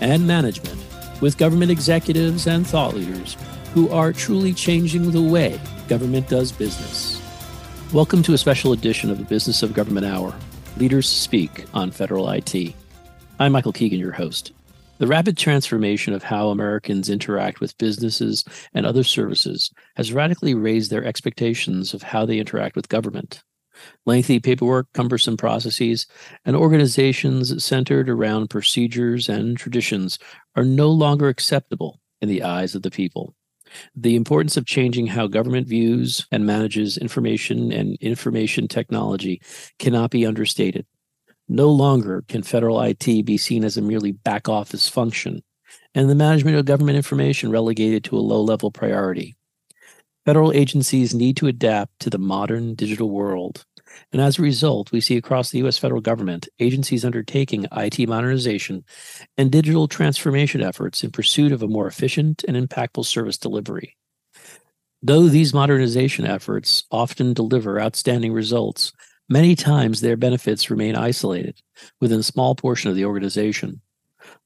and management with government executives and thought leaders who are truly changing the way government does business. Welcome to a special edition of the Business of Government Hour, Leaders Speak on Federal IT. I'm Michael Keegan, your host. The rapid transformation of how Americans interact with businesses and other services has radically raised their expectations of how they interact with government. Lengthy paperwork, cumbersome processes, and organizations centered around procedures and traditions are no longer acceptable in the eyes of the people. The importance of changing how government views and manages information and information technology cannot be understated. No longer can federal IT be seen as a merely back-office function, and the management of government information relegated to a low-level priority. Federal agencies need to adapt to the modern digital world. And as a result, we see across the U.S. federal government, agencies undertaking IT modernization and digital transformation efforts in pursuit of a more efficient and impactful service delivery. Though these modernization efforts often deliver outstanding results, many times their benefits remain isolated within a small portion of the organization.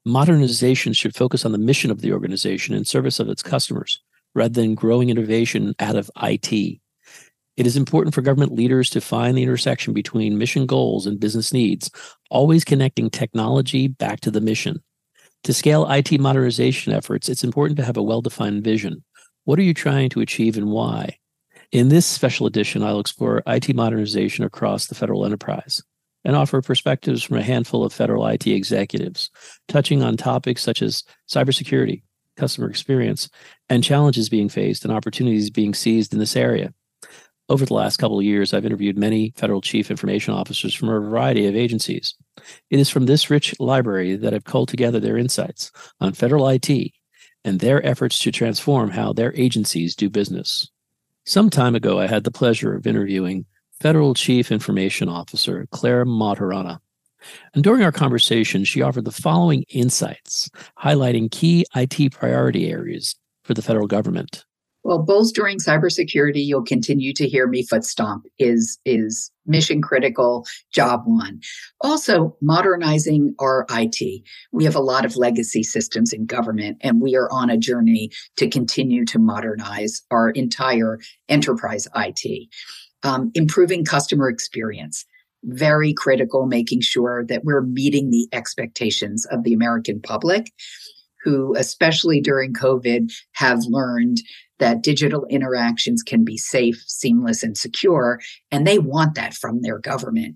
Modernization should focus on the mission of the organization in service of its customers, rather than growing innovation out of IT. It is important for government leaders to find the intersection between mission goals and business needs, always connecting technology back to the mission. To scale IT modernization efforts, it's important to have a well-defined vision. What are you trying to achieve and why? In this special edition, I'll explore IT modernization across the federal enterprise and offer perspectives from a handful of federal IT executives, touching on topics such as cybersecurity, customer experience, and challenges being faced and opportunities being seized in this area. Over the last couple of years, I've interviewed many federal chief information officers from a variety of agencies. It is from this rich library that I've culled together their insights on federal IT and their efforts to transform how their agencies do business. Some time ago, I had the pleasure of interviewing Federal Chief Information Officer Claire Martorana. And during our conversation, she offered the following insights, highlighting key IT priority areas for the federal government. Well, bolstering cybersecurity, you'll continue to hear me foot stomp, is mission critical, job one. Also, modernizing our IT. We have a lot of legacy systems in government, and we are on a journey to continue to modernize our entire enterprise IT. Improving customer experience. Very critical, making sure that we're meeting the expectations of the American public, who, especially during COVID, have learned that digital interactions can be safe, seamless, and secure, and they want that from their government.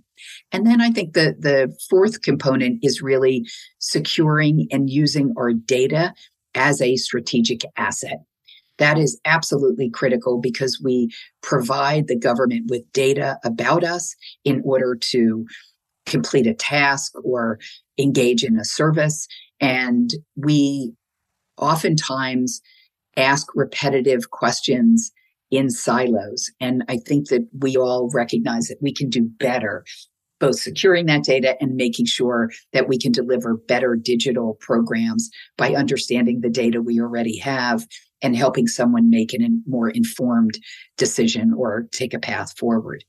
And then I think the fourth component is really securing and using our data as a strategic asset. That is absolutely critical because we provide the government with data about us in order to complete a task or engage in a service. And we oftentimes ask repetitive questions in silos. And I think that we all recognize that we can do better, both securing that data and making sure that we can deliver better digital programs by understanding the data we already have and helping someone make a more informed decision or take a path forward.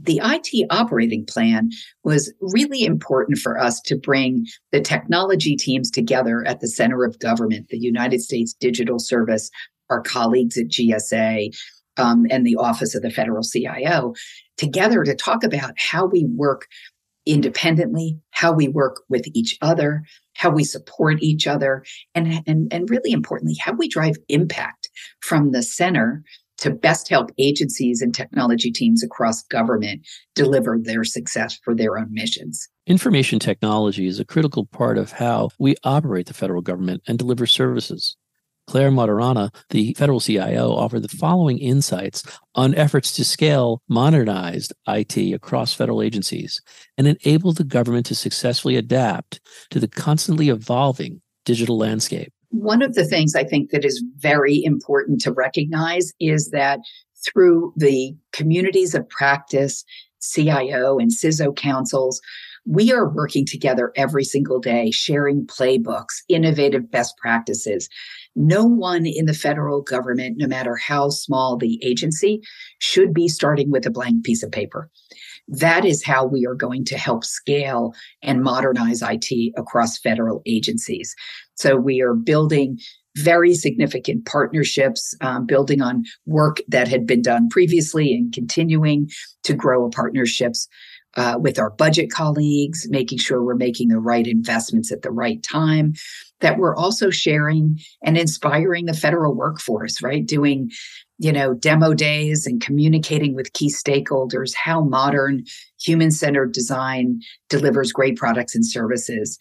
The IT operating plan was really important for us to bring the technology teams together at the center of government, the United States Digital Service, our colleagues at GSA, and the Office of the Federal CIO, together to talk about how we work independently, how we work with each other, how we support each other, and really importantly, how we drive impact from the center to best help agencies and technology teams across government deliver their success for their own missions. Information technology is a critical part of how we operate the federal government and deliver services. Claire Martorana, the federal CIO, offered the following insights on efforts to scale modernized IT across federal agencies and enable the government to successfully adapt to the constantly evolving digital landscape? One of the things I think that is very important to recognize is that through the communities of practice, CIO and CISO councils, we are working together every single day, sharing playbooks, innovative best practices. No one in the federal government, no matter how small the agency, should be starting with a blank piece of paper. That is how we are going to help scale and modernize IT across federal agencies. So we are building very significant partnerships, building on work that had been done previously and continuing to grow our partnerships with our budget colleagues, making sure we're making the right investments at the right time, that we're also sharing and inspiring the federal workforce, right? Doing, demo days and communicating with key stakeholders, how modern human-centered design delivers great products and services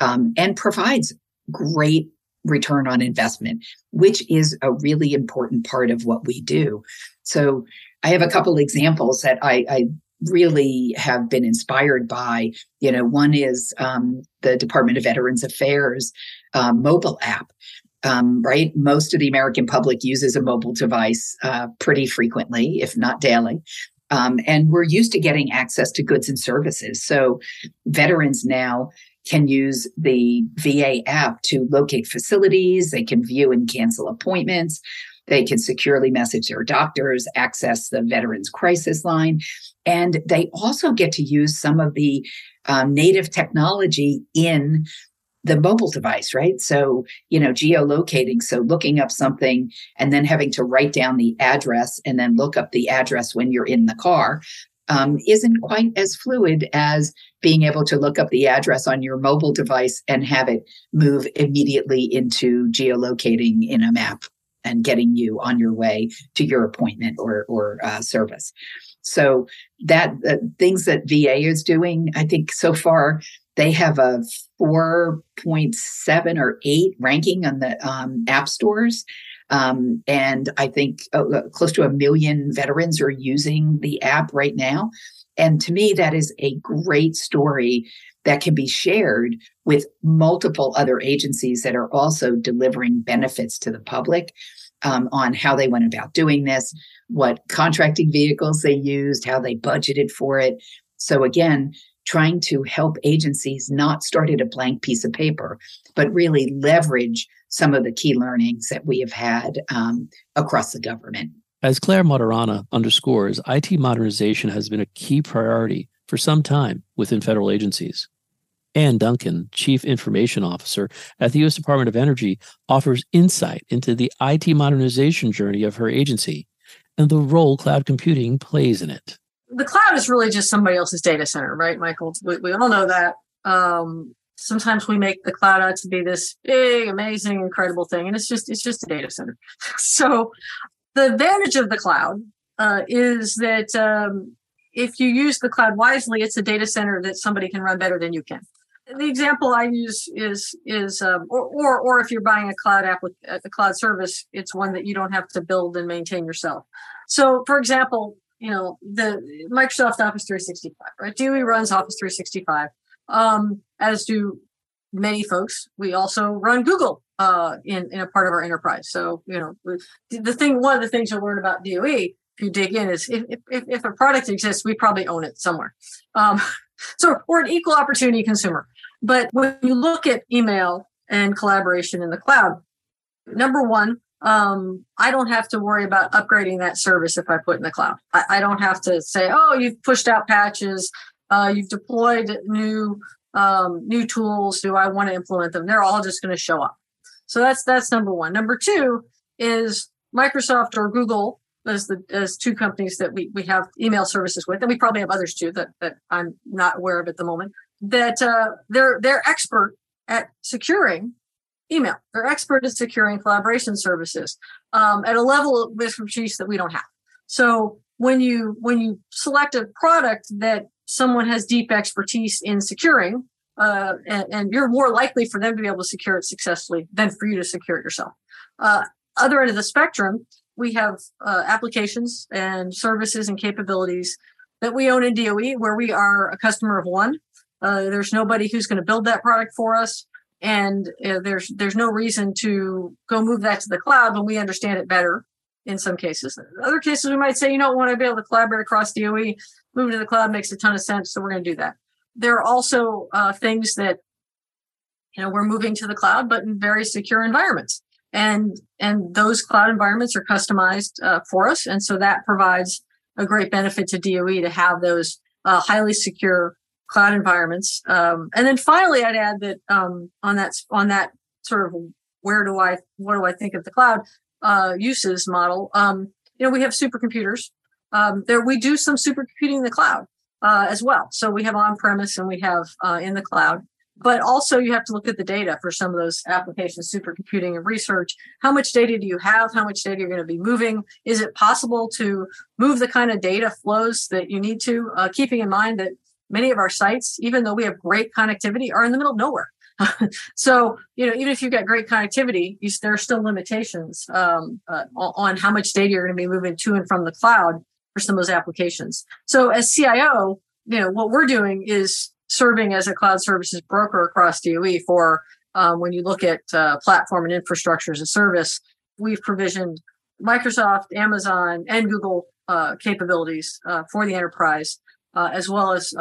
and provides great return on investment, which is a really important part of what we do. So I have a couple examples that I really have been inspired by. One is the Department of Veterans Affairs mobile app, right? Most of the American public uses a mobile device pretty frequently, if not daily. And we're used to getting access to goods and services. So veterans now can use the VA app to locate facilities. They can view and cancel appointments. They can securely message their doctors, access the Veterans Crisis Line, and they also get to use some of the native technology in the mobile device, right? So, geolocating, so looking up something and then having to write down the address and then look up the address when you're in the car isn't quite as fluid as being able to look up the address on your mobile device and have it move immediately into geolocating in a map and getting you on your way to your appointment or service. So that things that VA is doing, I think so far they have a 4.7 or 8 ranking on the app stores. And I think close to 1 million veterans are using the app right now. And to me, that is a great story that can be shared with multiple other agencies that are also delivering benefits to the public on how they went about doing this, what contracting vehicles they used, how they budgeted for it. So again, trying to help agencies not start at a blank piece of paper, but really leverage some of the key learnings that we have had across the government. As Claire Martorana underscores, IT modernization has been a key priority for some time within federal agencies. Ann Duncan, Chief Information Officer at the U.S. Department of Energy, offers insight into the IT modernization journey of her agency and the role cloud computing plays in it. The cloud is really just somebody else's data center, right, Michael? We all know that. Sometimes we make the cloud out to be this big, amazing, incredible thing, and it's just a data center. So the advantage of the cloud is that if you use the cloud wisely, it's a data center that somebody can run better than you can. The example I use is if you're buying a cloud app with a cloud service, it's one that you don't have to build and maintain yourself. So, for example, the Microsoft Office 365, right? Dewey runs Office 365, as do many folks. We also run Google in a part of our enterprise. So, one of the things you'll learn about DOE, if you dig in, is if a product exists, we probably own it somewhere. So we're an equal opportunity consumer. But when you look at email and collaboration in the cloud, number one, I don't have to worry about upgrading that service if I put in the cloud. I don't have to say, oh, you've pushed out patches, you've deployed new tools. Do I want to implement them? They're all just going to show up. So that's number one. Number two is Microsoft or Google as two companies that we have email services with, and we probably have others too that I'm not aware of at the moment. That they're expert at securing email. They're expert at securing collaboration services at a level of expertise that we don't have. So when you select a product that someone has deep expertise in securing, and you're more likely for them to be able to secure it successfully than for you to secure it yourself. Other end of the spectrum, we have applications and services and capabilities that we own in DOE where we are a customer of one. There's nobody who's going to build that product for us. And there's no reason to go move that to the cloud when we understand it better in some cases. In other cases, we might say, you know, when I be able to collaborate across DOE, moving to the cloud makes a ton of sense, so we're going to do that. There are also things that, you know, we're moving to the cloud, but in very secure environments. And those cloud environments are customized for us. And so that provides a great benefit to DOE to have those highly secure cloud environments. And then finally, I'd add that on that sort of what do I think of the cloud uses model, you know, we have supercomputers. We do some supercomputing in the cloud as well. So we have on-premise and we have in the cloud. But also you have to look at the data for some of those applications, supercomputing and research. How much data do you have? How much data are you going to be moving? Is it possible to move the kind of data flows that you need to? Keeping in mind that many of our sites, even though we have great connectivity, are in the middle of nowhere. So, you know, even if you've got great connectivity, there are still limitations on how much data you're going to be moving to and from the cloud for some of those applications. So as CIO, you know, what we're doing is serving as a cloud services broker across DOE for when you look at platform and infrastructure as a service. We've provisioned Microsoft, Amazon, and Google capabilities for the enterprise, as well as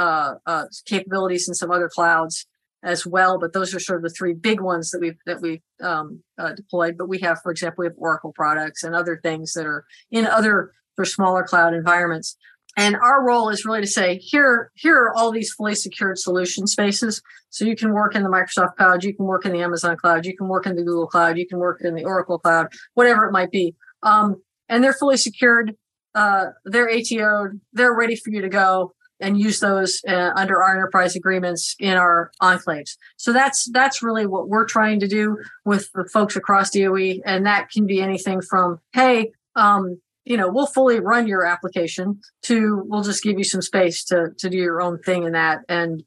capabilities in some other clouds as well. But those are sort of the three big ones that we've deployed. But we have, for example, we have Oracle products and other things that are in other for smaller cloud environments. And our role is really to say, here are all these fully secured solution spaces. So you can work in the Microsoft Cloud, you can work in the Amazon Cloud, you can work in the Google Cloud, you can work in the Oracle Cloud, whatever it might be. And they're fully secured, they're ATO'd, they're ready for you to go and use those under our enterprise agreements in our enclaves. So that's really what we're trying to do with the folks across DOE. And that can be anything from, hey, you know, we'll fully run your application to we'll just give you some space to do your own thing in that and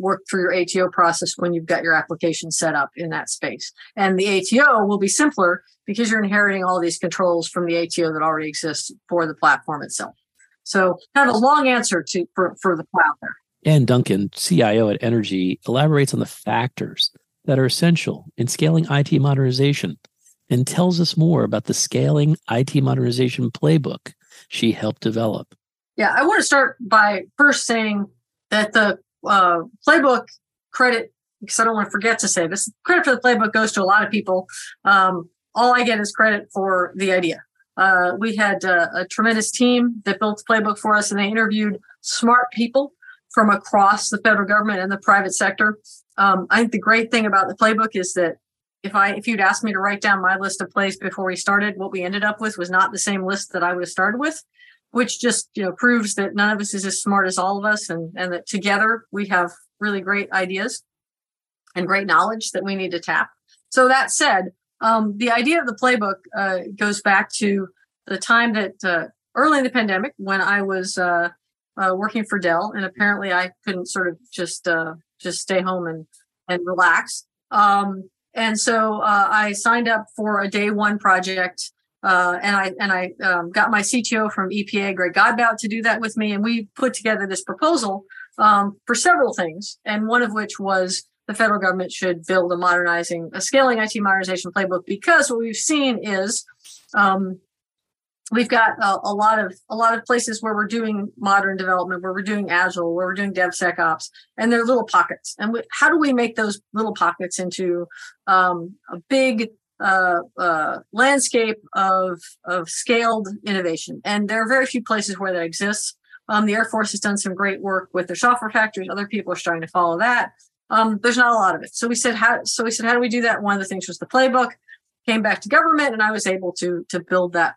work through your ATO process when you've got your application set up in that space. And the ATO will be simpler because you're inheriting all these controls from the ATO that already exists for the platform itself. So kind of a long answer for the cloud there. Ann Duncan, CIO at Energy, elaborates on the factors that are essential in scaling IT modernization and tells us more about the scaling IT modernization playbook she helped develop. Yeah, I want to start by first saying that the playbook credit, because I don't want to forget to say this, credit for the playbook goes to a lot of people. All I get is credit for the idea. We had a tremendous team that built the playbook for us, and they interviewed smart people from across the federal government and the private sector. I think the great thing about the playbook is that if you'd asked me to write down my list of plays before we started, what we ended up with was not the same list that I would have started with, which just, you know, proves that none of us is as smart as all of us, and that together we have really great ideas and great knowledge that we need to tap. So that said, the idea of the playbook goes back to the time that early in the pandemic when I was working for Dell, and apparently I couldn't sort of just stay home and relax. And so I signed up for a day one project, and I got my CTO from EPA, Greg Godbout, to do that with me. And we put together this proposal for several things, and one of which was the federal government should build a scaling IT modernization playbook, because what we've seen is we've got a lot of places where we're doing modern development, where we're doing Agile, where we're doing DevSecOps, and they're little pockets. And how do we make those little pockets into a big landscape of scaled innovation? And there are very few places where that exists. The Air Force has done some great work with their software factories. Other people are starting to follow that. There's not a lot of it. So we said, how do we do that? One of the things was the playbook. Came back to government, and I was able to build that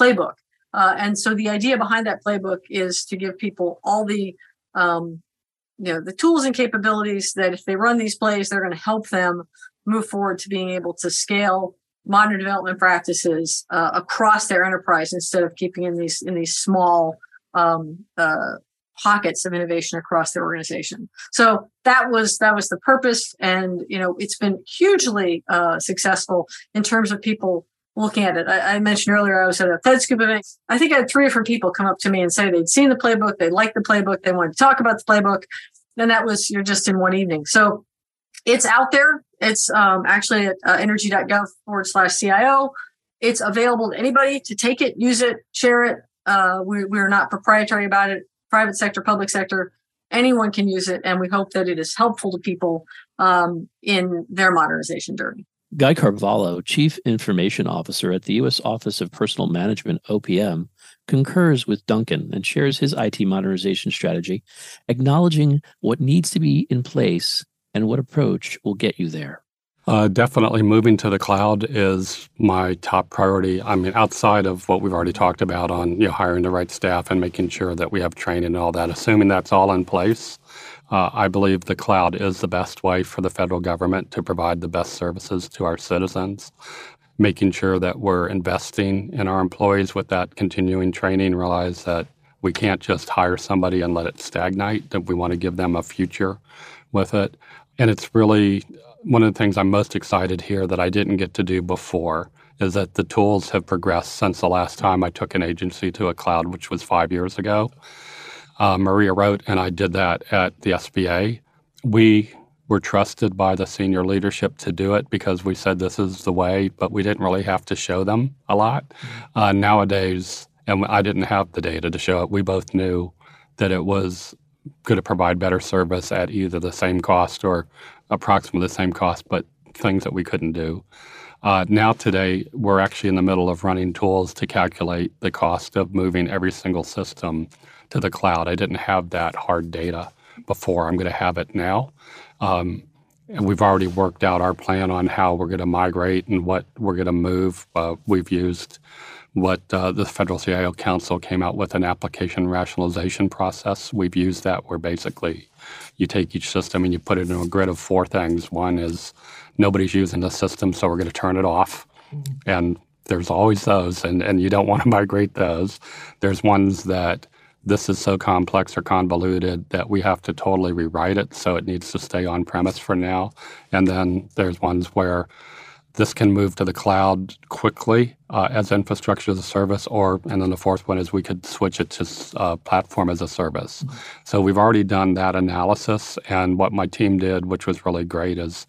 playbook. And so the idea behind that playbook is to give people all the the tools and capabilities that if they run these plays, they're going to help them move forward to being able to scale modern development practices across their enterprise instead of keeping in these small pockets of innovation across their organization. So that was the purpose. And, you know, it's been hugely successful in terms of people looking at it. I mentioned earlier, I was at a FedScoop event. I think I had 3 different people come up to me and say they'd seen the playbook, they liked the playbook, they wanted to talk about the playbook. And that was just in one evening. So It's out there. It's actually at energy.gov/CIO. It's available to anybody to take it, use it, share it. We're not proprietary about it. Private sector, public sector, anyone can use it. And we hope that it is helpful to people in their modernization journey. Guy Carvalho, Chief Information Officer at the U.S. Office of Personnel Management, OPM, concurs with Duncan and shares his IT modernization strategy, acknowledging what needs to be in place and what approach will get you there. Definitely moving to the cloud is my top priority. I mean, outside of what we've already talked about on hiring the right staff and making sure that we have training and all that, assuming that's all in place, I believe the cloud is the best way for the federal government to provide the best services to our citizens. Making sure that we're investing in our employees with that continuing training, realize that we can't just hire somebody and let it stagnate, that we want to give them a future with it. And it's really one of the things I'm most excited here that I didn't get to do before is that the tools have progressed since the last time I took an agency to a cloud, which was 5 years ago. Maria wrote, and I did that at the SBA. We were trusted by the senior leadership to do it because we said this is the way, but we didn't really have to show them a lot. Nowadays, and I didn't have the data to show it, we both knew that it was going to provide better service at either the same cost or approximately the same cost, but things that we couldn't do. Now today, we're actually in the middle of running tools to calculate the cost of moving every single system to the cloud. I didn't have that hard data before. I'm going to have it now. And we've already worked out our plan on how we're going to migrate and what we're going to move. We've used what the Federal CIO Council came out with, an application rationalization process. We've used that where basically you take each system and you put it in a grid of four things. One is nobody's using the system, so we're going to turn it off. And there's always those, and you don't want to migrate those. There's ones that this is so complex or convoluted that we have to totally rewrite it, so it needs to stay on-premise for now. And then there's ones where this can move to the cloud quickly as infrastructure as a service, and then the fourth one is we could switch it to platform as a service. Mm-hmm. So we've already done that analysis, and what my team did, which was really great, is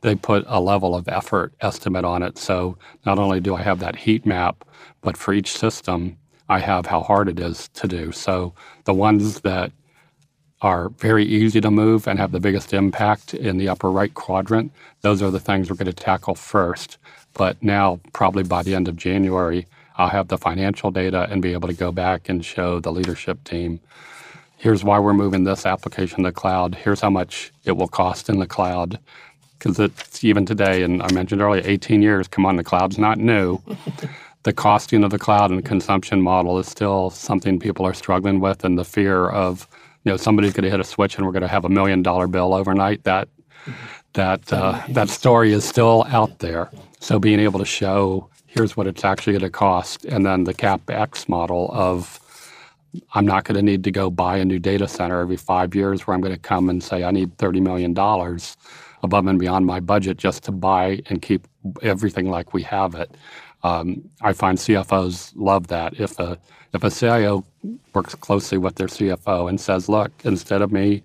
they put a level of effort estimate on it. So not only do I have that heat map, but for each system, I have how hard it is to do. So the ones that are very easy to move and have the biggest impact in the upper right quadrant, those are the things we're going to tackle first. But now, probably by the end of January, I'll have the financial data and be able to go back and show the leadership team, here's why we're moving this application to the cloud, here's how much it will cost in the cloud. Because it's even today, and I mentioned earlier, 18 years, come on, the cloud's not new. The costing of the cloud and consumption model is still something people are struggling with, and the fear of, somebody's going to hit a switch and we're going to have $1 million bill overnight. That story is still out there. So being able to show here's what it's actually going to cost, and then the CapEx model of I'm not going to need to go buy a new data center every 5 years where I'm going to come and say I need $30 million above and beyond my budget just to buy and keep everything like we have it. I find CFOs love that. If a CIO works closely with their CFO and says, look, instead of me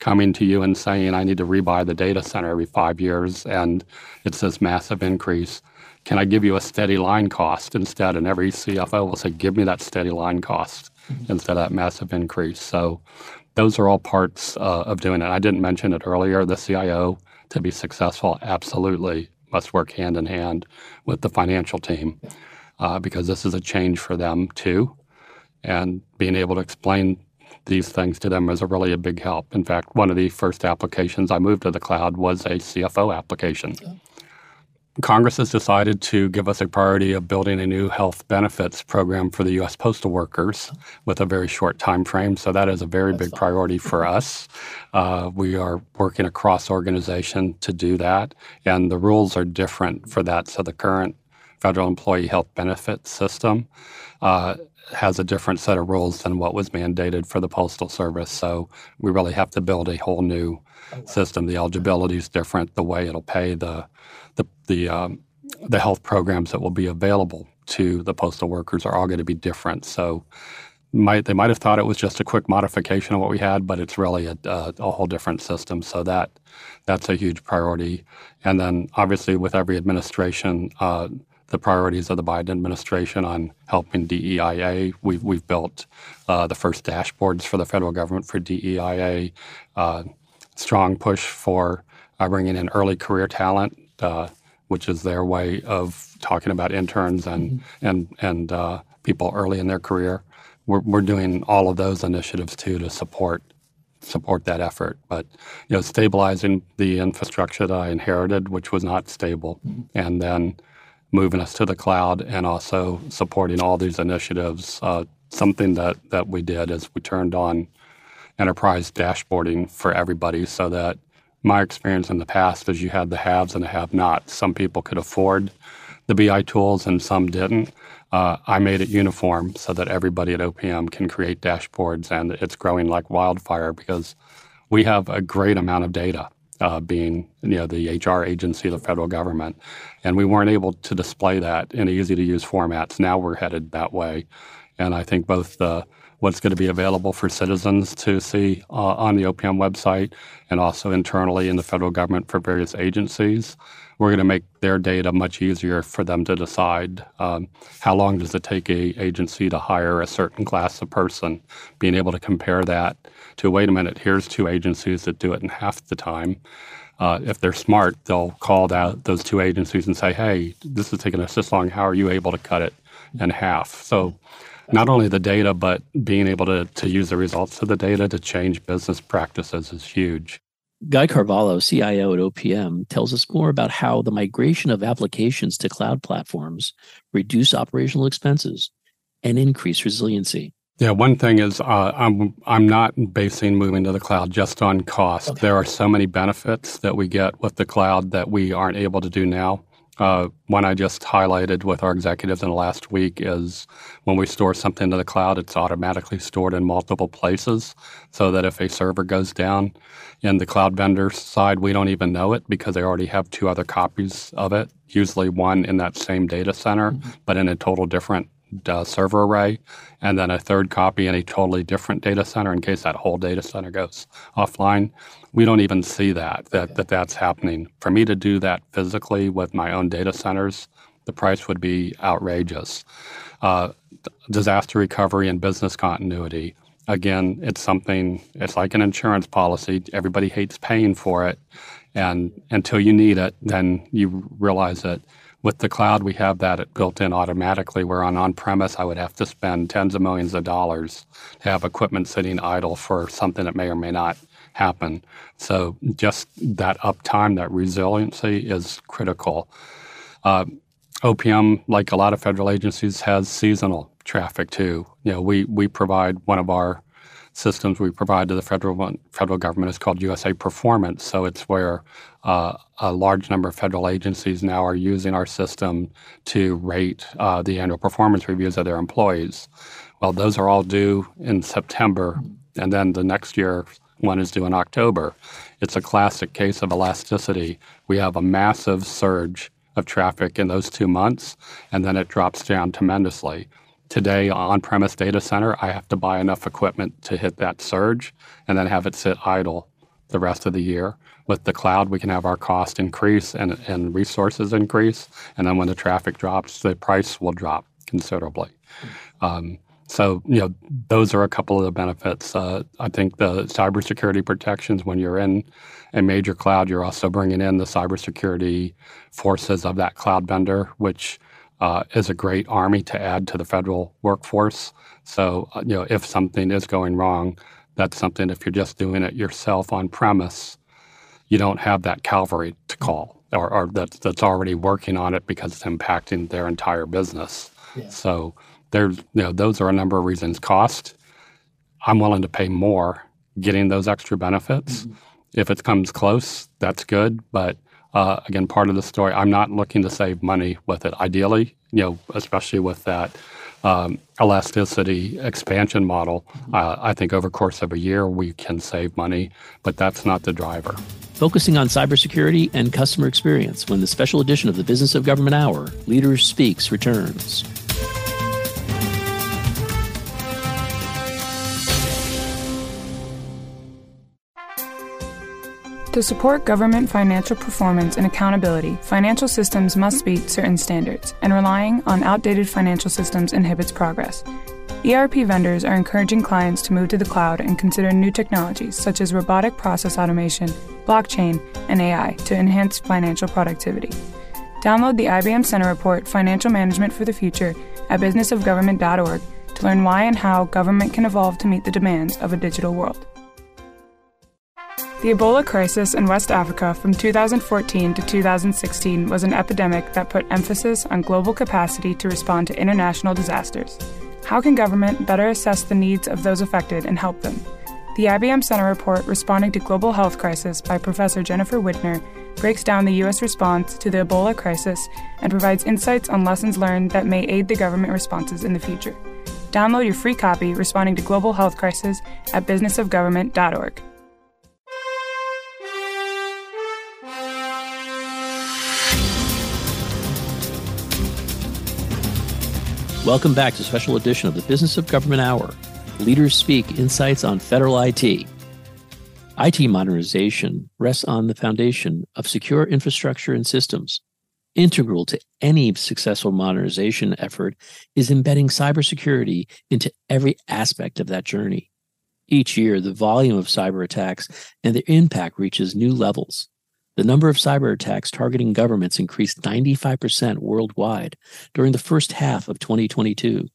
coming to you and saying I need to rebuy the data center every 5 years and it's this massive increase, can I give you a steady line cost instead? And every CFO will say, give me that steady line cost instead of that massive increase. So those are all parts of doing it. I didn't mention it earlier. The CIO, to be successful, absolutely must work hand in hand with the financial team because this is a change for them too. And being able to explain these things to them is really a big help. In fact, one of the first applications I moved to the cloud was a CFO application. Yeah. Congress has decided to give us a priority of building a new health benefits program for the U.S. postal workers with a very short time frame. So that is a very big priority for us. We are working across organization to do that, and the rules are different for that. So the current federal employee health benefit system has a different set of rules than what was mandated for the Postal Service. So we really have to build a whole new system. The eligibility is different, the way it'll pay, the health programs that will be available to the postal workers are all going to be different. So They might have thought it was just a quick modification of what we had, but it's really a whole different system. So that's a huge priority. And then obviously with every administration, the priorities of the Biden administration on helping DEIA, we've built the first dashboards for the federal government for DEIA. Strong push for bringing in early career talent, which is their way of talking about interns and people early in their career. We're doing all of those initiatives too to support that effort, but stabilizing the infrastructure that I inherited, which was not stable, and then moving us to the cloud, and also supporting all these initiatives. Something that we did is we turned on enterprise dashboarding for everybody, so that my experience in the past is you had the haves and the have-nots. Some people could afford the BI tools and some didn't. I made it uniform so that everybody at OPM can create dashboards, and it's growing like wildfire because we have a great amount of data, being the HR agency of the federal government, and we weren't able to display that in easy-to-use formats. Now we're headed that way, and I think both what's going to be available for citizens to see on the OPM website and also internally in the federal government for various agencies, we're going to make their data much easier for them to decide how long does it take an agency to hire a certain class of person, being able to compare that to, wait a minute, here's two agencies that do it in half the time. If they're smart, they'll call those two agencies and say, hey, this is taking us this long. How are you able to cut it in half? So not only the data, but being able to use the results of the data to change business practices is huge. Guy Carvalho, CIO at OPM, tells us more about how the migration of applications to cloud platforms reduce operational expenses and increase resiliency. Yeah, one thing is I'm not basing moving to the cloud just on cost. Okay. There are so many benefits that we get with the cloud that we aren't able to do now. One I just highlighted with our executives in the last week is when we store something to the cloud, it's automatically stored in multiple places, so that if a server goes down in the cloud vendor side, we don't even know it because they already have two other copies of it, usually one in that same data center, but in a total different server array, and then a third copy in a totally different data center in case that whole data center goes offline. We don't even see that's happening. For me to do that physically with my own data centers, the price would be outrageous. Disaster recovery and business continuity. Again, it's like an insurance policy. Everybody hates paying for it, and until you need it, then you realize that with the cloud, we have that built in automatically, where on-premise, I would have to spend tens of millions of dollars to have equipment sitting idle for something that may or may not happen. So just that uptime, that resiliency is critical. OPM, like a lot of federal agencies, has seasonal traffic too. We provide one of our systems we provide to the federal government is called USA Performance. So it's where a large number of federal agencies now are using our system to rate the annual performance reviews of their employees. Well, those are all due in September, and then the next year one is due in October. It's a classic case of elasticity. We have a massive surge of traffic in those 2 months, and then it drops down tremendously. Today, on-premise data center, I have to buy enough equipment to hit that surge and then have it sit idle the rest of the year. With the cloud, we can have our cost increase and resources increase, and then when the traffic drops, the price will drop considerably. So those are a couple of the benefits. I think the cybersecurity protections, when you're in a major cloud, you're also bringing in the cybersecurity forces of that cloud vendor, which is a great army to add to the federal workforce. So, if something is going wrong, that's something, if you're just doing it yourself on premise, you don't have that cavalry to call or that's already working on it because it's impacting their entire business. Yeah. So there's, those are a number of reasons. Cost, I'm willing to pay more getting those extra benefits. Mm-hmm. If it comes close, that's good, but again, part of the story, I'm not looking to save money with it. Ideally, especially with that elasticity expansion model, I think over the course of a year we can save money, but that's not the driver. Focusing on cybersecurity and customer experience when the special edition of the Business of Government Hour, Leaders Speaks, returns. To support government financial performance and accountability, financial systems must meet certain standards, and relying on outdated financial systems inhibits progress. ERP vendors are encouraging clients to move to the cloud and consider new technologies such as robotic process automation, blockchain, and AI to enhance financial productivity. Download the IBM Center Report, Financial Management for the Future, at businessofgovernment.org to learn why and how government can evolve to meet the demands of a digital world. The Ebola crisis in West Africa from 2014 to 2016 was an epidemic that put emphasis on global capacity to respond to international disasters. How can government better assess the needs of those affected and help them? The IBM Center Report, Responding to Global Health Crisis by Professor Jennifer Widner, breaks down the U.S. response to the Ebola crisis and provides insights on lessons learned that may aid the government responses in the future. Download your free copy, Responding to Global Health Crisis, at businessofgovernment.org. Welcome back to a special edition of the Business of Government Hour. Leaders Speak, Insights on Federal IT. IT modernization rests on the foundation of secure infrastructure and systems. Integral to any successful modernization effort is embedding cybersecurity into every aspect of that journey. Each year, the volume of cyber attacks and their impact reaches new levels. The number of cyber attacks targeting governments increased 95% worldwide during the first half of 2022.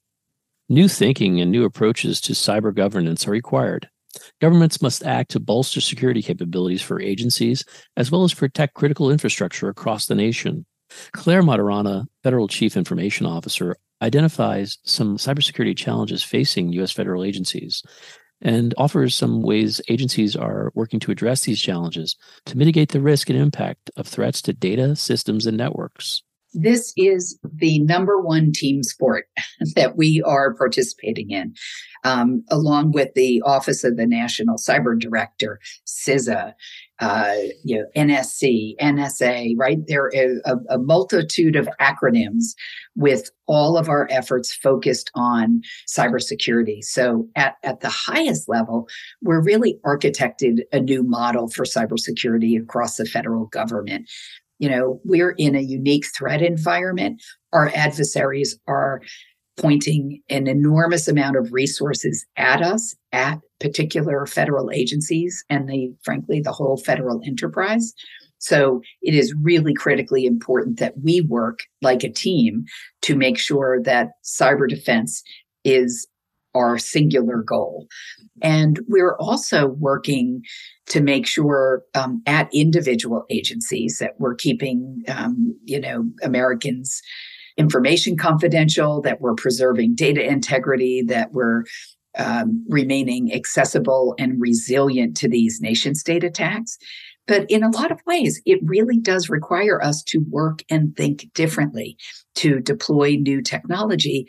New thinking and new approaches to cyber governance are required. Governments must act to bolster security capabilities for agencies, as well as protect critical infrastructure across the nation. Claire Martorana, Federal Chief Information Officer, identifies some cybersecurity challenges facing U.S. federal agencies and offers some ways agencies are working to address these challenges to mitigate the risk and impact of threats to data, systems, and networks. This is the number one team sport that we are participating in, along with the Office of the National Cyber Director, CISA, NSC, NSA, right? There are a multitude of acronyms with all of our efforts focused on cybersecurity. So at the highest level, we're really architected a new model for cybersecurity across the federal government. You know, we're in a unique threat environment. Our adversaries are pointing an enormous amount of resources at us, at particular federal agencies, and frankly, the whole federal enterprise. So it is really critically important that we work like a team to make sure that cyber defense is our singular goal. And we're also working to make sure at individual agencies that we're keeping, Americans' information confidential, that we're preserving data integrity, that we're remaining accessible and resilient to these nation state attacks. But in a lot of ways, it really does require us to work and think differently, to deploy new technology,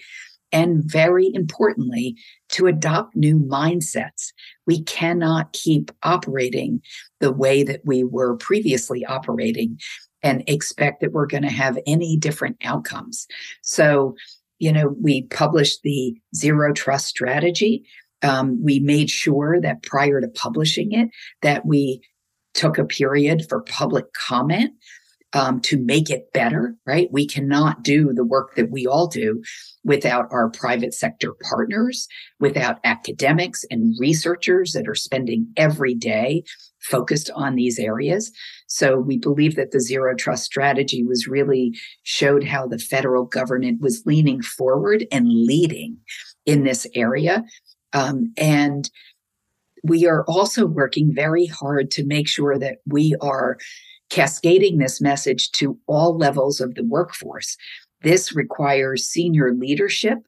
and very importantly, to adopt new mindsets. We cannot keep operating the way that we were previously operating and expect that we're going to have any different outcomes. So, we published the Zero Trust strategy. We made sure that prior to publishing it, that we took a period for public comment to make it better, right? We cannot do the work that we all do without our private sector partners, without academics and researchers that are spending every day focused on these areas. So we believe that the Zero Trust strategy was really showed how the federal government was leaning forward and leading in this area. And we are also working very hard to make sure that we are cascading this message to all levels of the workforce. This requires senior leadership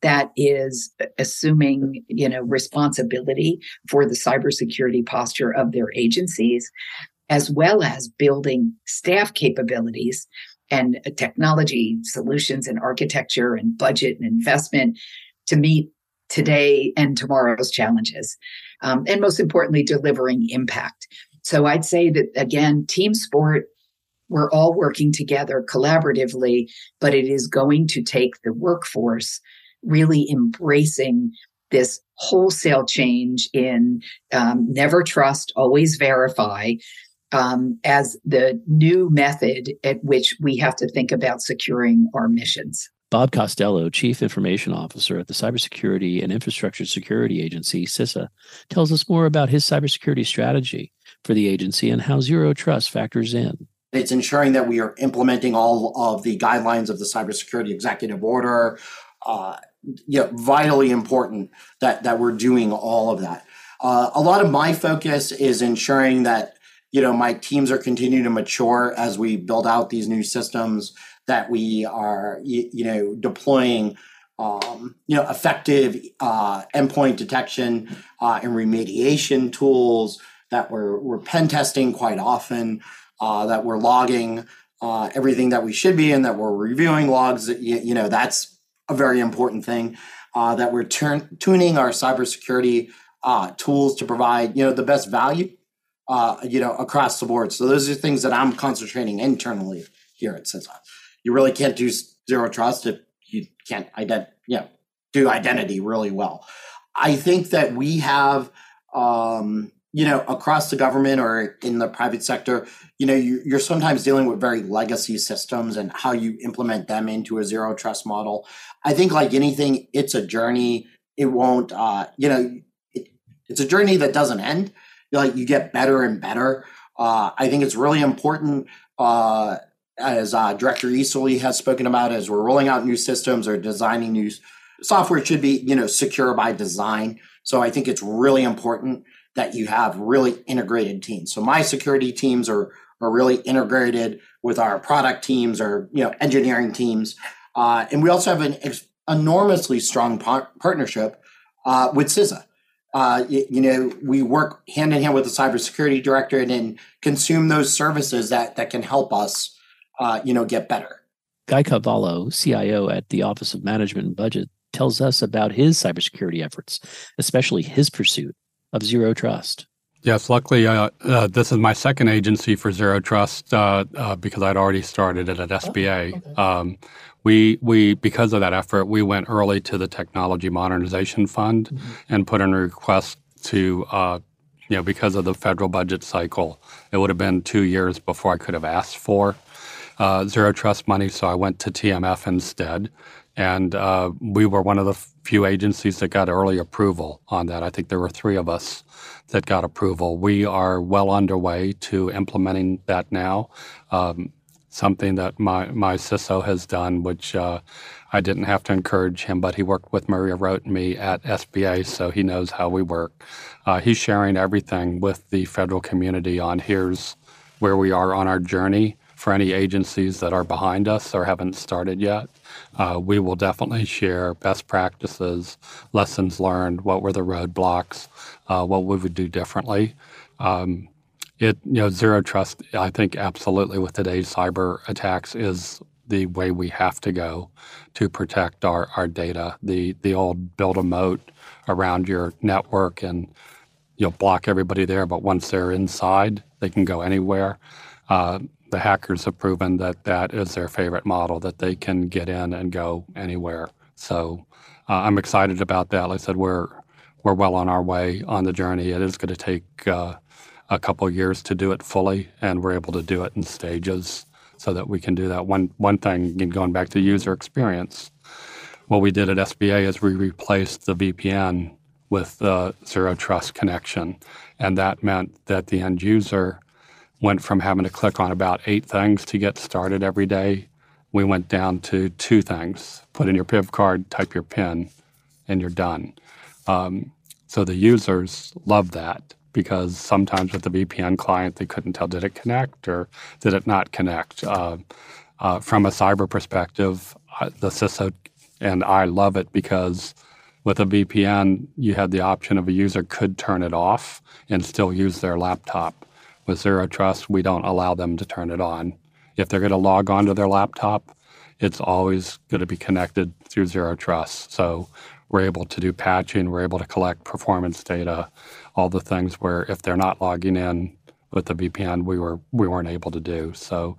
that is assuming, responsibility for the cybersecurity posture of their agencies, as well as building staff capabilities and technology solutions and architecture and budget and investment to meet today and tomorrow's challenges, and most importantly, delivering impact. So I'd say that, again, team sport, we're all working together collaboratively, but it is going to take the workforce really embracing this wholesale change in never trust, always verify, as the new method at which we have to think about securing our missions. Bob Costello, Chief Information Officer at the Cybersecurity and Infrastructure Security Agency, CISA, tells us more about his cybersecurity strategy for the agency and how zero trust factors in. It's ensuring that we are implementing all of the guidelines of the Cybersecurity Executive Order. Vitally important that we're doing all of that. A lot of my focus is ensuring that, my teams are continuing to mature as we build out these new systems, that we are, deploying, effective endpoint detection and remediation tools, that we're pen testing quite often, that we're logging everything that we should be, and that we're reviewing logs. That's a very important thing, that we're tuning our cybersecurity tools to provide, the best value, across the board. So those are things that I'm concentrating internally here at CISA. You really can't do zero trust if you can't do identity really well. I think that we have, across the government or in the private sector, you're sometimes dealing with very legacy systems and how you implement them into a zero trust model. I think like anything, it's a journey. It won't, it's a journey that doesn't end. You get better and better. I think it's really important, as Director Easterly has spoken about, as we're rolling out new systems or designing new software, should be, secure by design. So I think it's really important that you have really integrated teams. So my security teams are really integrated with our product teams or, engineering teams. And we also have an enormously strong partnership with CISA. We work hand in hand with the cybersecurity directorate and consume those services that can help us, get better. Guy Carvalho, CIO at the Office of Management and Budget, tells us about his cybersecurity efforts, especially his pursuit of zero trust. Yes, luckily, this is my second agency for zero trust because I'd already started it at SBA. Oh, okay. We because of that effort, we went early to the Technology Modernization Fund and put in a request to, because of the federal budget cycle, it would have been 2 years before I could have asked for zero trust money, so I went to TMF instead. And we were one of the few agencies that got early approval on that. I think there were 3 of us that got approval. We are well underway to implementing that now, something that my CISO has done, which I didn't have to encourage him, but he worked with Maria Rote and me at SBA, so he knows how we work. He's sharing everything with the federal community on here's where we are on our journey. For any agencies that are behind us or haven't started yet, we will definitely share best practices, lessons learned, what were the roadblocks, what we would do differently. Zero trust, I think absolutely with today's cyber attacks is the way we have to go to protect our data. The old build a moat around your network and you'll block everybody there, but once they're inside, they can go anywhere. The hackers have proven that is their favorite model, that they can get in and go anywhere. So I'm excited about that. Like I said, we're well on our way on the journey. It is going to take a couple of years to do it fully, and we're able to do it in stages so that we can do that. One thing, going back to user experience, what we did at SBA is we replaced the VPN with the zero trust connection, and that meant that the end user went from having to click on about 8 things to get started every day. We went down to 2 things. Put in your PIV card, type your PIN, and you're done. So the users love that because sometimes with the VPN client, they couldn't tell, did it connect or did it not connect? From a cyber perspective, the CISO and I love it because with a VPN, you had the option of a user could turn it off and still use their laptop. With zero trust, we don't allow them to turn it on. If they're going to log on to their laptop, it's always going to be connected through zero trust. So we're able to do patching, we're able to collect performance data, all the things where if they're not logging in with the VPN, we weren't able to do. So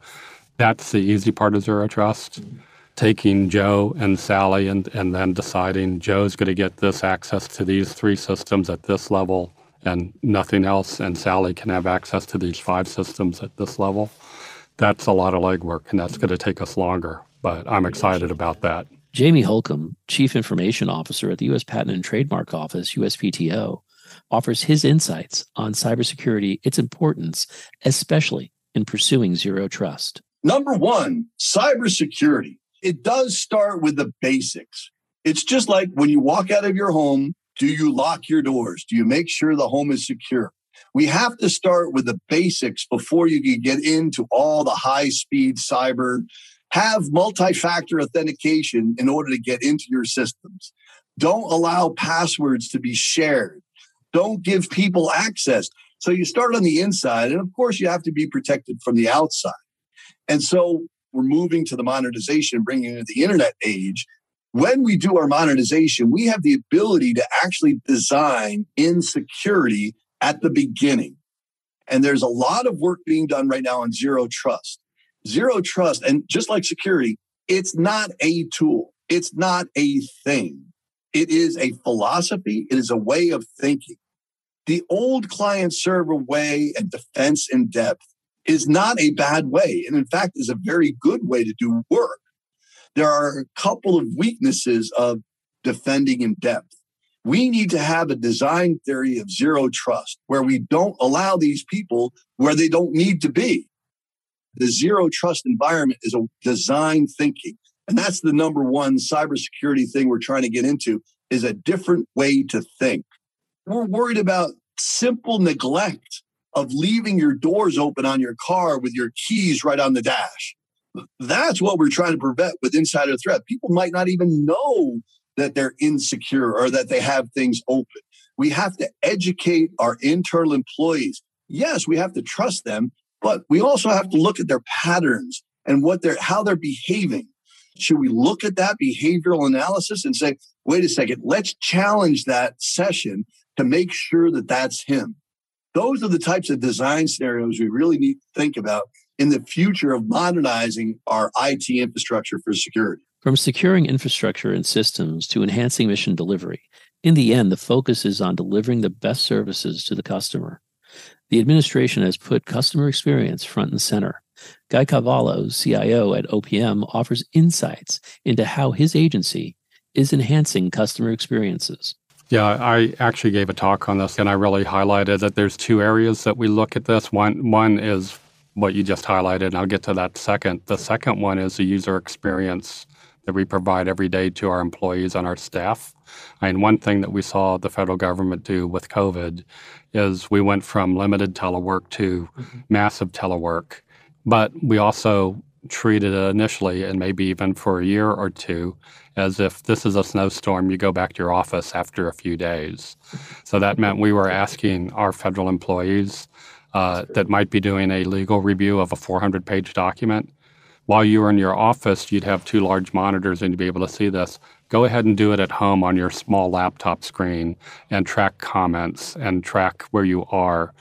that's the easy part of zero trust. Mm-hmm. Taking Joe and Sally and then deciding Joe's going to get this access to these 3 systems at this level and nothing else, and Sally can have access to these 5 systems at this level. That's a lot of legwork, and that's going to take us longer, but I'm excited about that. Jamie Holcomb, Chief Information Officer at the U.S. Patent and Trademark Office, USPTO, offers his insights on cybersecurity, its importance, especially in pursuing zero trust. Number one, cybersecurity. It does start with the basics. It's just like when you walk out of your home, do you lock your doors? Do you make sure the home is secure? We have to start with the basics before you can get into all the high-speed cyber. Have multi-factor authentication in order to get into your systems. Don't allow passwords to be shared. Don't give people access. So you start on the inside, and of course you have to be protected from the outside. And so we're moving to the modernization, bringing in the internet age. When we do our modernization, we have the ability to actually design in security at the beginning. And there's a lot of work being done right now on zero trust. Zero trust, and just like security, it's not a tool. It's not a thing. It is a philosophy. It is a way of thinking. The old client-server way and defense in depth is not a bad way, and in fact, is a very good way to do work. There are a couple of weaknesses of defending in depth. We need to have a design theory of zero trust where we don't allow these people where they don't need to be. The zero trust environment is a design thinking. And that's the number one cybersecurity thing we're trying to get into, is a different way to think. We're worried about simple neglect of leaving your doors open on your car with your keys right on the dash. That's what we're trying to prevent with insider threat. People might not even know that they're insecure or that they have things open. We have to educate our internal employees. Yes, we have to trust them. But we also have to look at their patterns and how they're behaving. Should we look at that behavioral analysis and say, wait a second, let's challenge that session to make sure that that's him? Those are the types of design scenarios we really need to think about in the future of modernizing our IT infrastructure for security. From securing infrastructure and systems to enhancing mission delivery, in the end, the focus is on delivering the best services to the customer. The administration has put customer experience front and center. Guy Carvalho, CIO at OPM, offers insights into how his agency is enhancing customer experiences. Yeah, I actually gave a talk on this, and I really highlighted that there's 2 areas that we look at this. One is what you just highlighted, and I'll get to that second. The second one is the user experience that we provide every day to our employees and our staff. And one thing that we saw the federal government do with COVID is we went from limited telework to massive telework. But we also treated it initially, and maybe even for a year or two, as if this is a snowstorm, you go back to your office after a few days. So that meant we were asking our federal employees that might be doing a legal review of a 400-page document. While you were in your office, you'd have 2 large monitors and you'd be able to see this. Go ahead and do it at home on your small laptop screen and track comments and track where you are,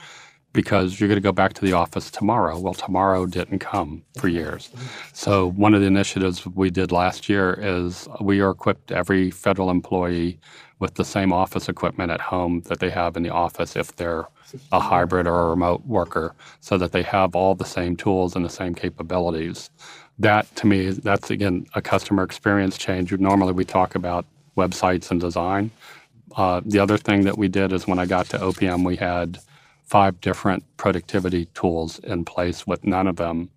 because you're going to go back to the office tomorrow. Well, tomorrow didn't come for years. So one of the initiatives we did last year is we equipped every federal employee with the same office equipment at home that they have in the office if they're a hybrid or a remote worker, so that they have all the same tools and the same capabilities. That, to me, that's, again, a customer experience change. Normally, we talk about websites and design. The other thing that we did is when I got to OPM, we had 5 different productivity tools in place, with none of them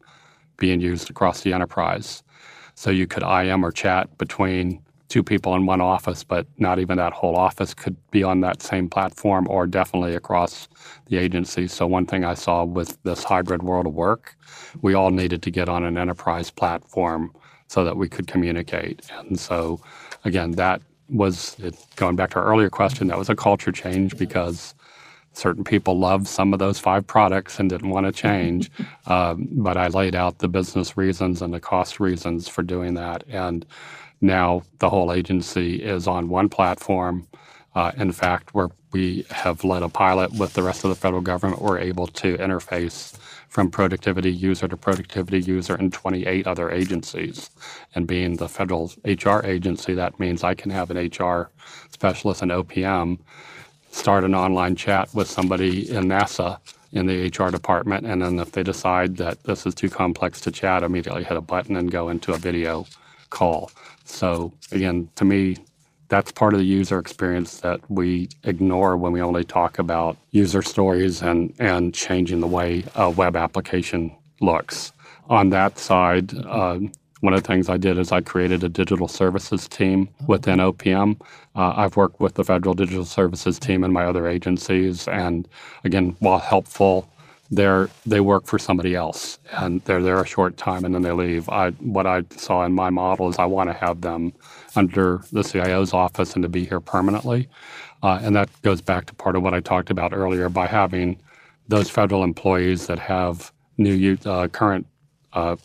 being used across the enterprise. So you could IM or chat between 2 people in one office, but not even that whole office could be on that same platform, or definitely across the agency. So one thing I saw with this hybrid world of work, we all needed to get on an enterprise platform so that we could communicate. And so, again, that was, going back to our earlier question, that was a culture change, because certain people loved some of those 5 products and didn't want to change. But I laid out the business reasons and the cost reasons for doing that. And now the whole agency is on one platform. In fact, we have led a pilot with the rest of the federal government. We're able to interface from productivity user to productivity user in 28 other agencies. And being the federal HR agency, that means I can have an HR specialist in OPM start an online chat with somebody in NASA in the HR department, and then if they decide that this is too complex to chat, immediately hit a button and go into a video call. So again, to me, that's part of the user experience that we ignore when we only talk about user stories and changing the way a web application looks. On that side, one of the things I did is I created a digital services team within OPM. I've worked with the Federal Digital Services team and my other agencies, and again, while helpful, they work for somebody else, and they're there a short time, and then they leave. What I saw in my model is I want to have them under the CIO's office and to be here permanently. And that goes back to part of what I talked about earlier by having those federal employees that have new current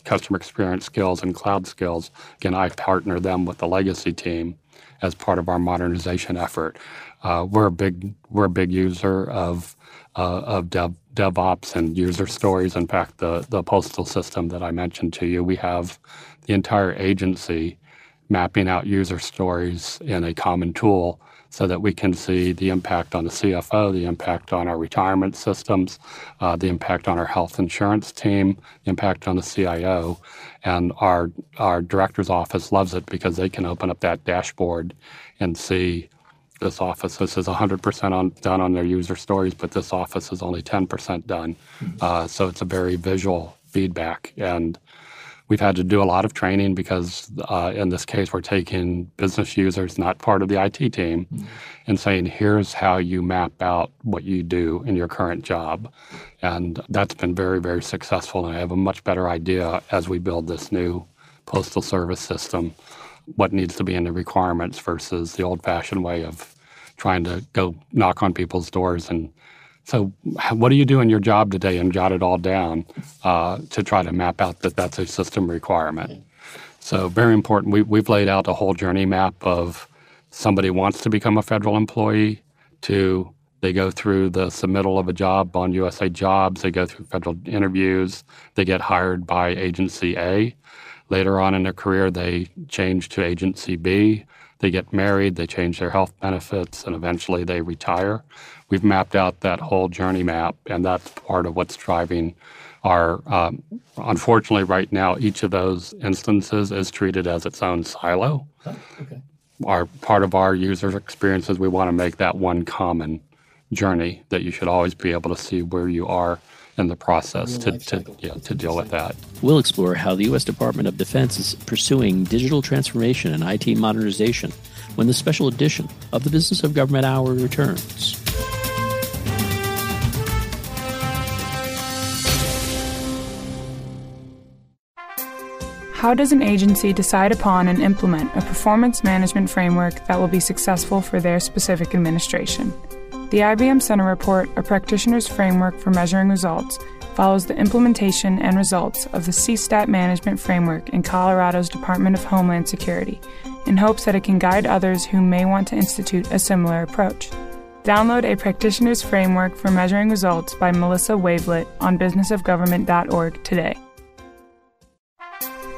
customer experience skills and cloud skills. Again, I partner them with the legacy team as part of our modernization effort. We're a big user of DevOps and user stories. In fact, the postal system that I mentioned to you, we have the entire agency mapping out user stories in a common tool so that we can see the impact on the CFO, the impact on our retirement systems, the impact on our health insurance team, the impact on the CIO. And our director's office loves it because they can open up that dashboard and see this office. This is 100% done on their user stories, but this office is only 10% done. So it's a very visual feedback. And we've had to do a lot of training because in this case, we're taking business users, not part of the IT team, and saying, here's how you map out what you do in your current job. And that's been very, very successful. And I have a much better idea as we build this new postal service system, what needs to be in the requirements versus the old-fashioned way of trying to go knock on people's doors and so what do you do in your job today and jot it all down to try to map out that that's a system requirement. So very important. We've laid out a whole journey map of somebody wants to become a federal employee to they go through the submittal of a job on USA Jobs, they go through federal interviews, they get hired by agency A. Later on in their career, they change to agency B. They get married, they change their health benefits, and eventually they retire. We've mapped out that whole journey map, and that's part of what's driving our, unfortunately right now, each of those instances is treated as its own silo. Okay. Part of our user experience is we want to make that one common journey that you should always be able to see where you are in the process to deal with that. We'll explore how the U.S. Department of Defense is pursuing digital transformation and IT modernization when the special edition of the Business of Government Hour returns. How does an agency decide upon and implement a performance management framework that will be successful for their specific administration? The IBM Center Report, a practitioner's framework for measuring results, follows the implementation and results of the CSTAT management framework in Colorado's Department of Homeland Security in hopes that it can guide others who may want to institute a similar approach. Download A Practitioner's Framework for Measuring Results by Melissa Wavelet on businessofgovernment.org today.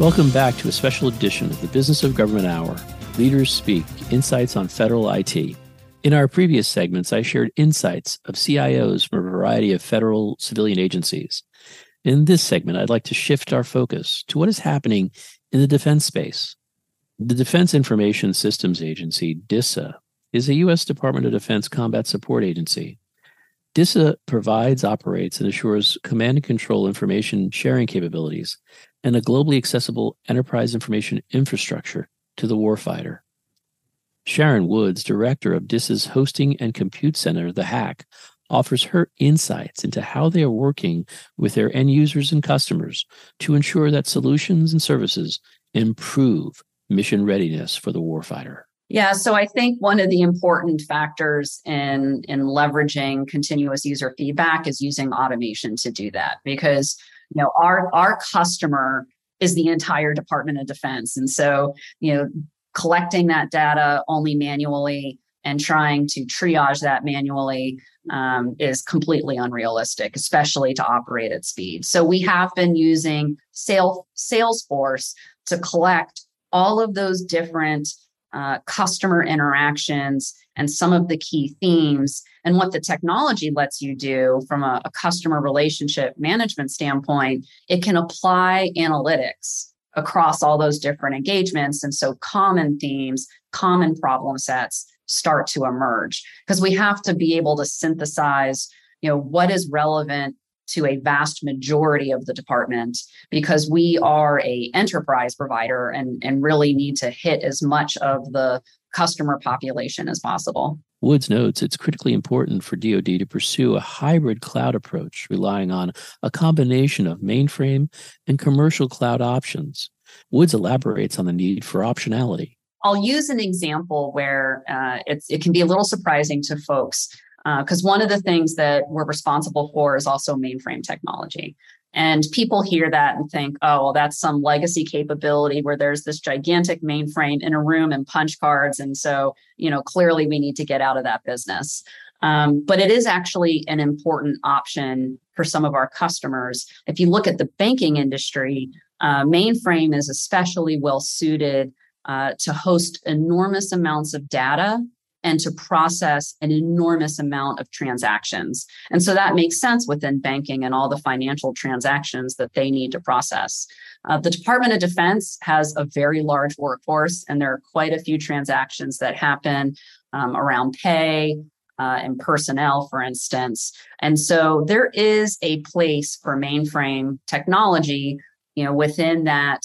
Welcome back to a special edition of the Business of Government Hour, Leaders Speak, Insights on Federal IT. In our previous segments, I shared insights of CIOs from a variety of federal civilian agencies. In this segment, I'd like to shift our focus to what is happening in the defense space. The Defense Information Systems Agency, DISA, is a U.S. Department of Defense combat support agency. DISA provides, operates, and assures command and control information sharing capabilities and a globally accessible enterprise information infrastructure to the warfighter. Sharon Woods, director of DISA's Hosting and Compute Center, The Hack, offers her insights into how they are working with their end users and customers to ensure that solutions and services improve mission readiness for the warfighter. Yeah, so I think one of the important factors in leveraging continuous user feedback is using automation to do that, because you know our customer is the entire Department of Defense, and so you know collecting that data only manually and trying to triage that manually is completely unrealistic, especially to operate at speed. So we have been using Salesforce to collect all of those different customer interactions and some of the key themes. And what the technology lets you do from a customer relationship management standpoint, it can apply analytics across all those different engagements. And so common themes, common problem sets start to emerge, because we have to be able to synthesize, you know, what is relevant to a vast majority of the department, because we are an enterprise provider and really need to hit as much of the customer population as possible. Woods notes it's critically important for DoD to pursue a hybrid cloud approach, relying on a combination of mainframe and commercial cloud options. Woods elaborates on the need for optionality. I'll use an example where it can be a little surprising to folks, because one of the things that we're responsible for is also mainframe technology. And people hear that and think, oh, well, that's some legacy capability where there's this gigantic mainframe in a room and punch cards. And so, you know, clearly we need to get out of that business. But it is actually an important option for some of our customers. If you look at the banking industry, mainframe is especially well suited to host enormous amounts of data and to process an enormous amount of transactions. And so that makes sense within banking and all the financial transactions that they need to process. The Department of Defense has a very large workforce, and there are quite a few transactions that happen around pay and personnel, for instance. And so there is a place for mainframe technology, you know, within that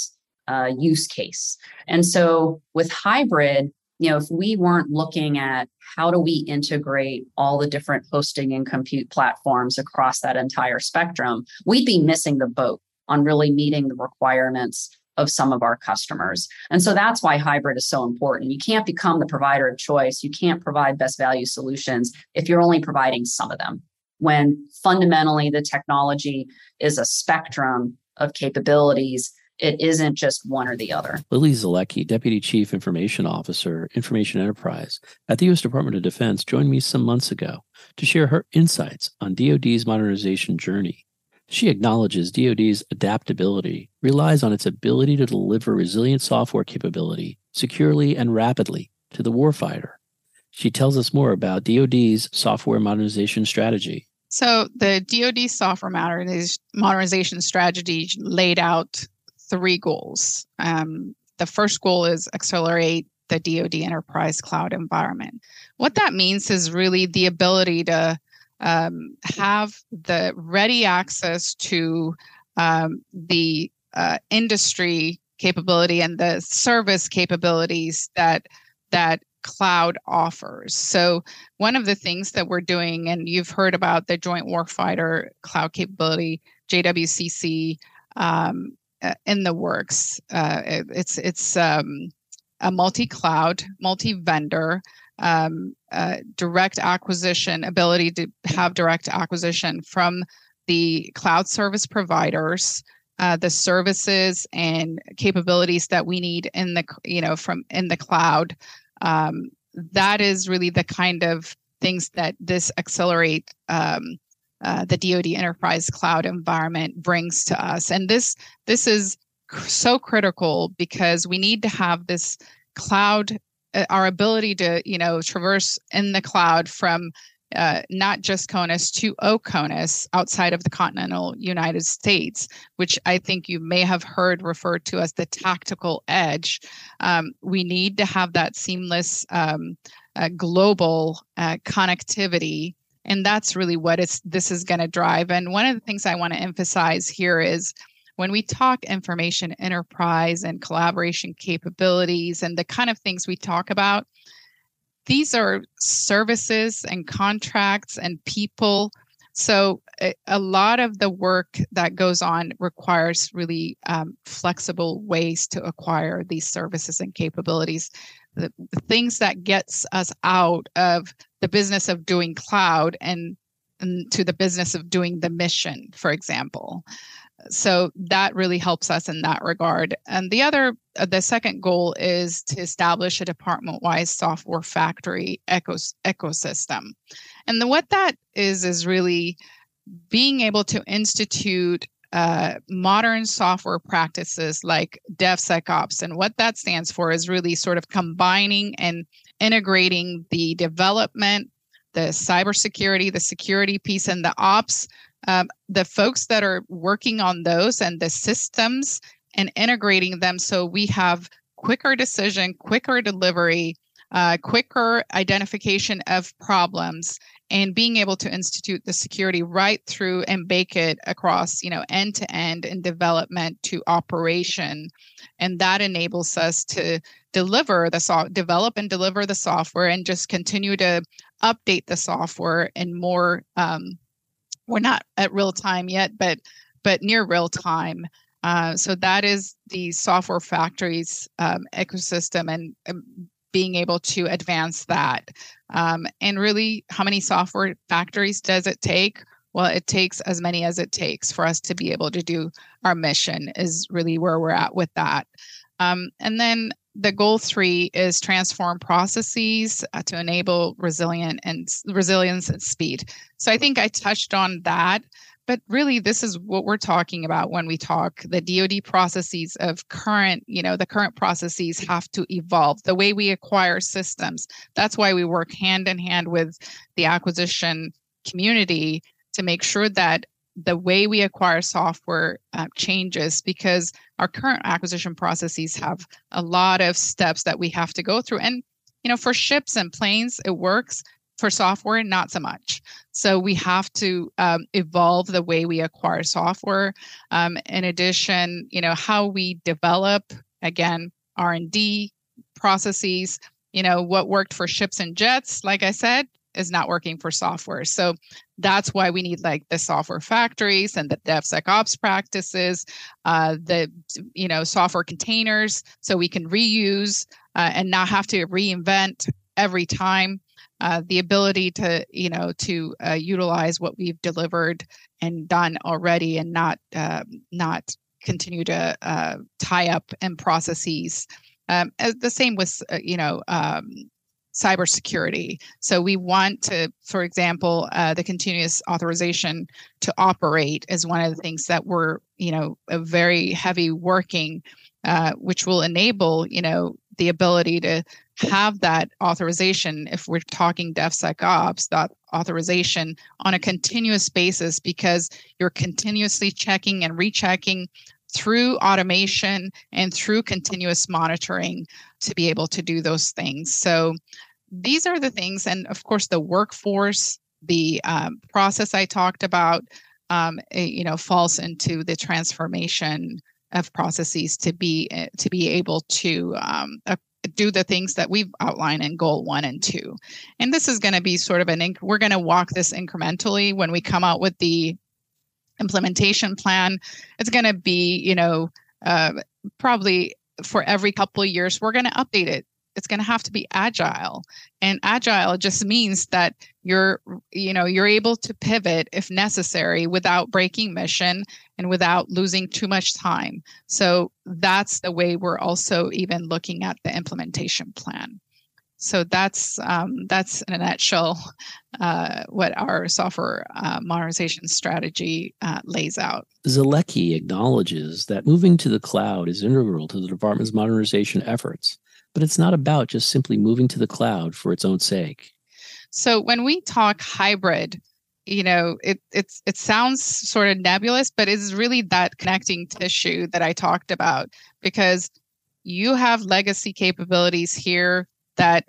use case. And so with hybrid, you know, if we weren't looking at how do we integrate all the different hosting and compute platforms across that entire spectrum, we'd be missing the boat on really meeting the requirements of some of our customers. And so that's why hybrid is so important. You can't become the provider of choice. You can't provide best value solutions if you're only providing some of them, when fundamentally the technology is a spectrum of capabilities. It isn't just one or the other. Lily Zalecki, Deputy Chief Information Officer, Information Enterprise at the U.S. Department of Defense, joined me some months ago to share her insights on DoD's modernization journey. She acknowledges DoD's adaptability relies on its ability to deliver resilient software capability securely and rapidly to the warfighter. She tells us more about DoD's software modernization strategy. So the DoD software modernization strategy laid out three goals. The first goal is accelerate the DoD enterprise cloud environment. What that means is really the ability to have the ready access to the industry capability and the service capabilities that cloud offers. So one of the things that we're doing, and you've heard about the Joint Warfighter Cloud Capability, JWCC, in the works. It's a multi-cloud, multi-vendor, direct acquisition, ability to have direct acquisition from the cloud service providers, the services and capabilities that we need in the, you know, from in the cloud. That is really the kind of things that this accelerate the DoD enterprise cloud environment brings to us. And this is so critical, because we need to have this cloud, our ability to, you know, traverse in the cloud from not just CONUS to OCONUS outside of the continental United States, which I think you may have heard referred to as the tactical edge. We need to have that seamless global connectivity. And that's really what this is going to drive. And one of the things I want to emphasize here is when we talk information enterprise and collaboration capabilities and the kind of things we talk about, These are services and contracts and people. So a lot of the work that goes on requires really flexible ways to acquire these services and capabilities. The things that gets us out of the business of doing cloud and to the business of doing the mission, for example. So that really helps us in that regard. And the second goal is to establish a department-wide software factory ecosystem. And what that is really being able to institute modern software practices like DevSecOps. And what that stands for is really sort of combining and integrating the development, the cybersecurity, the security piece, and the ops. The folks that are working on those and the systems and integrating them so we have quicker decision, quicker delivery, quicker identification of problems, and being able to institute the security right through and bake it across, end to end and development to operation. And that enables us to develop and deliver the software and just continue to update the software and more, we're not at real time yet, but near real time. So that is the software factories ecosystem and being able to advance that. And really, how many software factories does it take? Well, it takes as many as it takes for us to be able to do our mission is really where we're at with that. And then the goal 3 is transform processes to enable resilience and speed. So I think I touched on that, but really this is what we're talking about when we talk the DoD processes of current, the current processes have to evolve. The way we acquire systems, that's why we work hand in hand with the acquisition community to make sure that the way we acquire software changes, because our current acquisition processes have a lot of steps that we have to go through. And, for ships and planes, it works. For software, not so much. So we have to evolve the way we acquire software. In addition, how we develop, again, R&D processes, what worked for ships and jets, like I said, is not working for software. So that's why we need like the software factories and the DevSecOps practices, software containers, so we can reuse and not have to reinvent every time. The ability to, utilize what we've delivered and done already, and not continue to tie up in processes. The same with, cybersecurity. So we want to, for example, the continuous authorization to operate is one of the things that we're, a very heavy working, which will enable, the ability to have that authorization. If we're talking DevSecOps, that authorization on a continuous basis, because you're continuously checking and rechecking through automation and through continuous monitoring to be able to do those things. So these are the things. And of course, the workforce, the process I talked about, falls into the transformation of processes to be able to do the things that we've outlined in goal 1 and 2. And this is going to be sort of we're going to walk this incrementally. When we come out with the implementation plan, it's going to be, probably for every couple of years, we're going to update it. It's going to have to be agile, and agile just means that you're able to pivot if necessary without breaking mission and without losing too much time. So that's the way we're also even looking at the implementation plan. So that's in a nutshell what our software modernization strategy lays out. Zalecki acknowledges that moving to the cloud is integral to the department's modernization efforts, but it's not about just simply moving to the cloud for its own sake. So when we talk hybrid, it sounds sort of nebulous, but it's really that connecting tissue that I talked about, because you have legacy capabilities here that,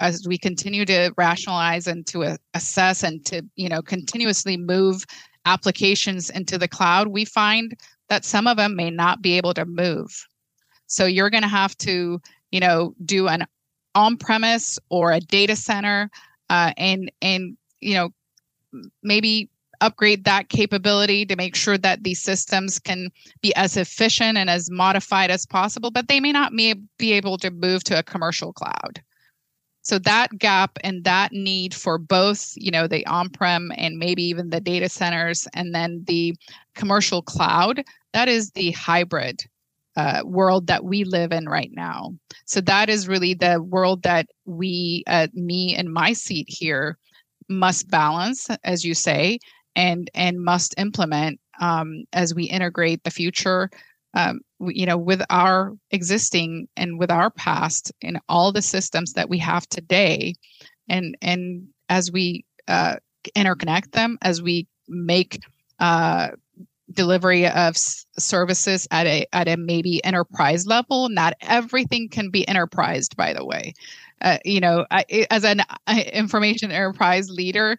as we continue to rationalize and to assess and to, continuously move applications into the cloud, we find that some of them may not be able to move. So you're going to have to, do an on-premise or a data center, and you know, maybe upgrade that capability to make sure that these systems can be as efficient and as modified as possible, but they may not be able to move to a commercial cloud. So that gap and that need for both, you know, the on-prem and maybe even the data centers and then the commercial cloud, that is the hybrid world that we live in right now. So that is really the world that we, me in my seat here, must balance, as you say, and must implement as we integrate the future, you know, with our existing and with our past and all the systems that we have today, and as we interconnect them, as we make delivery of services at a maybe enterprise level. Not everything can be enterprised, by the way. You know, as an information enterprise leader,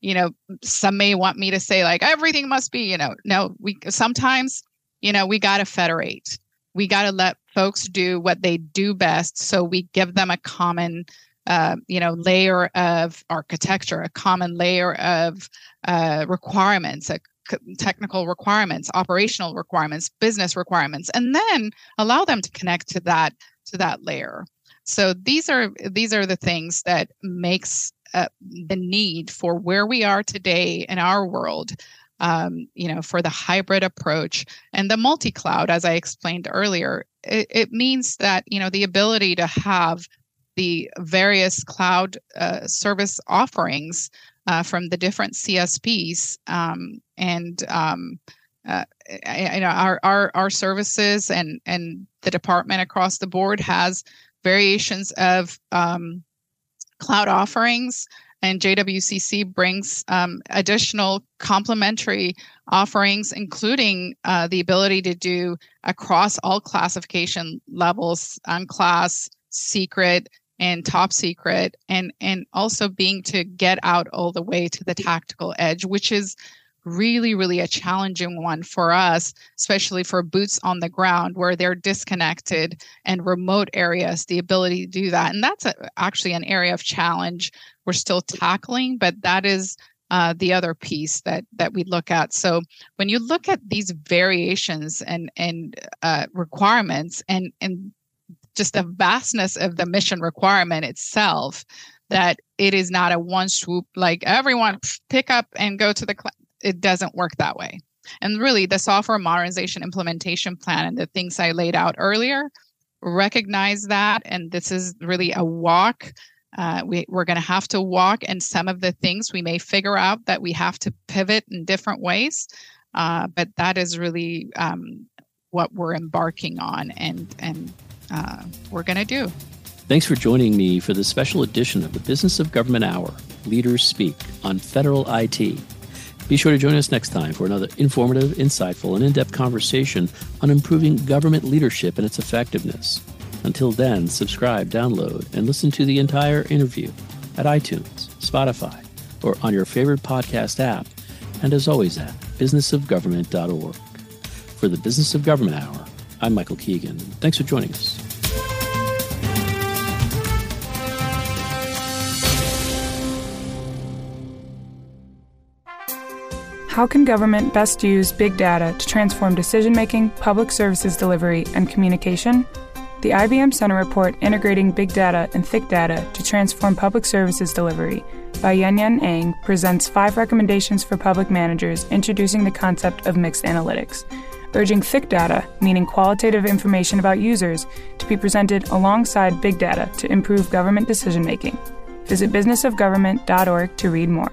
you know, some may want me to say like everything must be, you know, no, we sometimes, you know, we got to federate. We got to let folks do what they do best. So we give them a common, you know, layer of architecture, a common layer of requirements, technical requirements, operational requirements, business requirements, and then allow them to connect to that layer. So these are the things that makes the need for where we are today in our world, you know, for the hybrid approach and the multi-cloud, as I explained earlier. It means that, you know, the ability to have the various cloud service offerings from the different CSPs you know, our services and the department across the board has variations of cloud offerings, and JWCC brings additional complementary offerings, including the ability to do across all classification levels, unclass, secret, and top secret, and also being to get out all the way to the tactical edge, which is really, really a challenging one for us, especially for boots on the ground where they're disconnected and remote areas, the ability to do that. And that's actually an area of challenge we're still tackling, but that is the other piece that we look at. So when you look at these variations and requirements and just the vastness of the mission requirement itself, that it is not a one swoop, like everyone pick up and go to the cloud. It doesn't work that way. And really, the software modernization implementation plan and the things I laid out earlier recognize that. And this is really a walk. We're going to have to walk. And some of the things we may figure out that we have to pivot in different ways. But that is really what we're embarking on and we're going to do. Thanks for joining me for this special edition of the Business of Government Hour, Leaders Speak, on Federal IT. Be sure to join us next time for another informative, insightful, and in-depth conversation on improving government leadership and its effectiveness. Until then, subscribe, download, and listen to the entire interview at iTunes, Spotify, or on your favorite podcast app, and as always at businessofgovernment.org. For the Business of Government Hour, I'm Michael Keegan. Thanks for joining us. How can government best use big data to transform decision-making, public services delivery, and communication? The IBM Center report Integrating Big Data and Thick Data to Transform Public Services Delivery by Yen-Yen Ang presents 5 recommendations for public managers introducing the concept of mixed analytics, urging thick data, meaning qualitative information about users, to be presented alongside big data to improve government decision-making. Visit businessofgovernment.org to read more.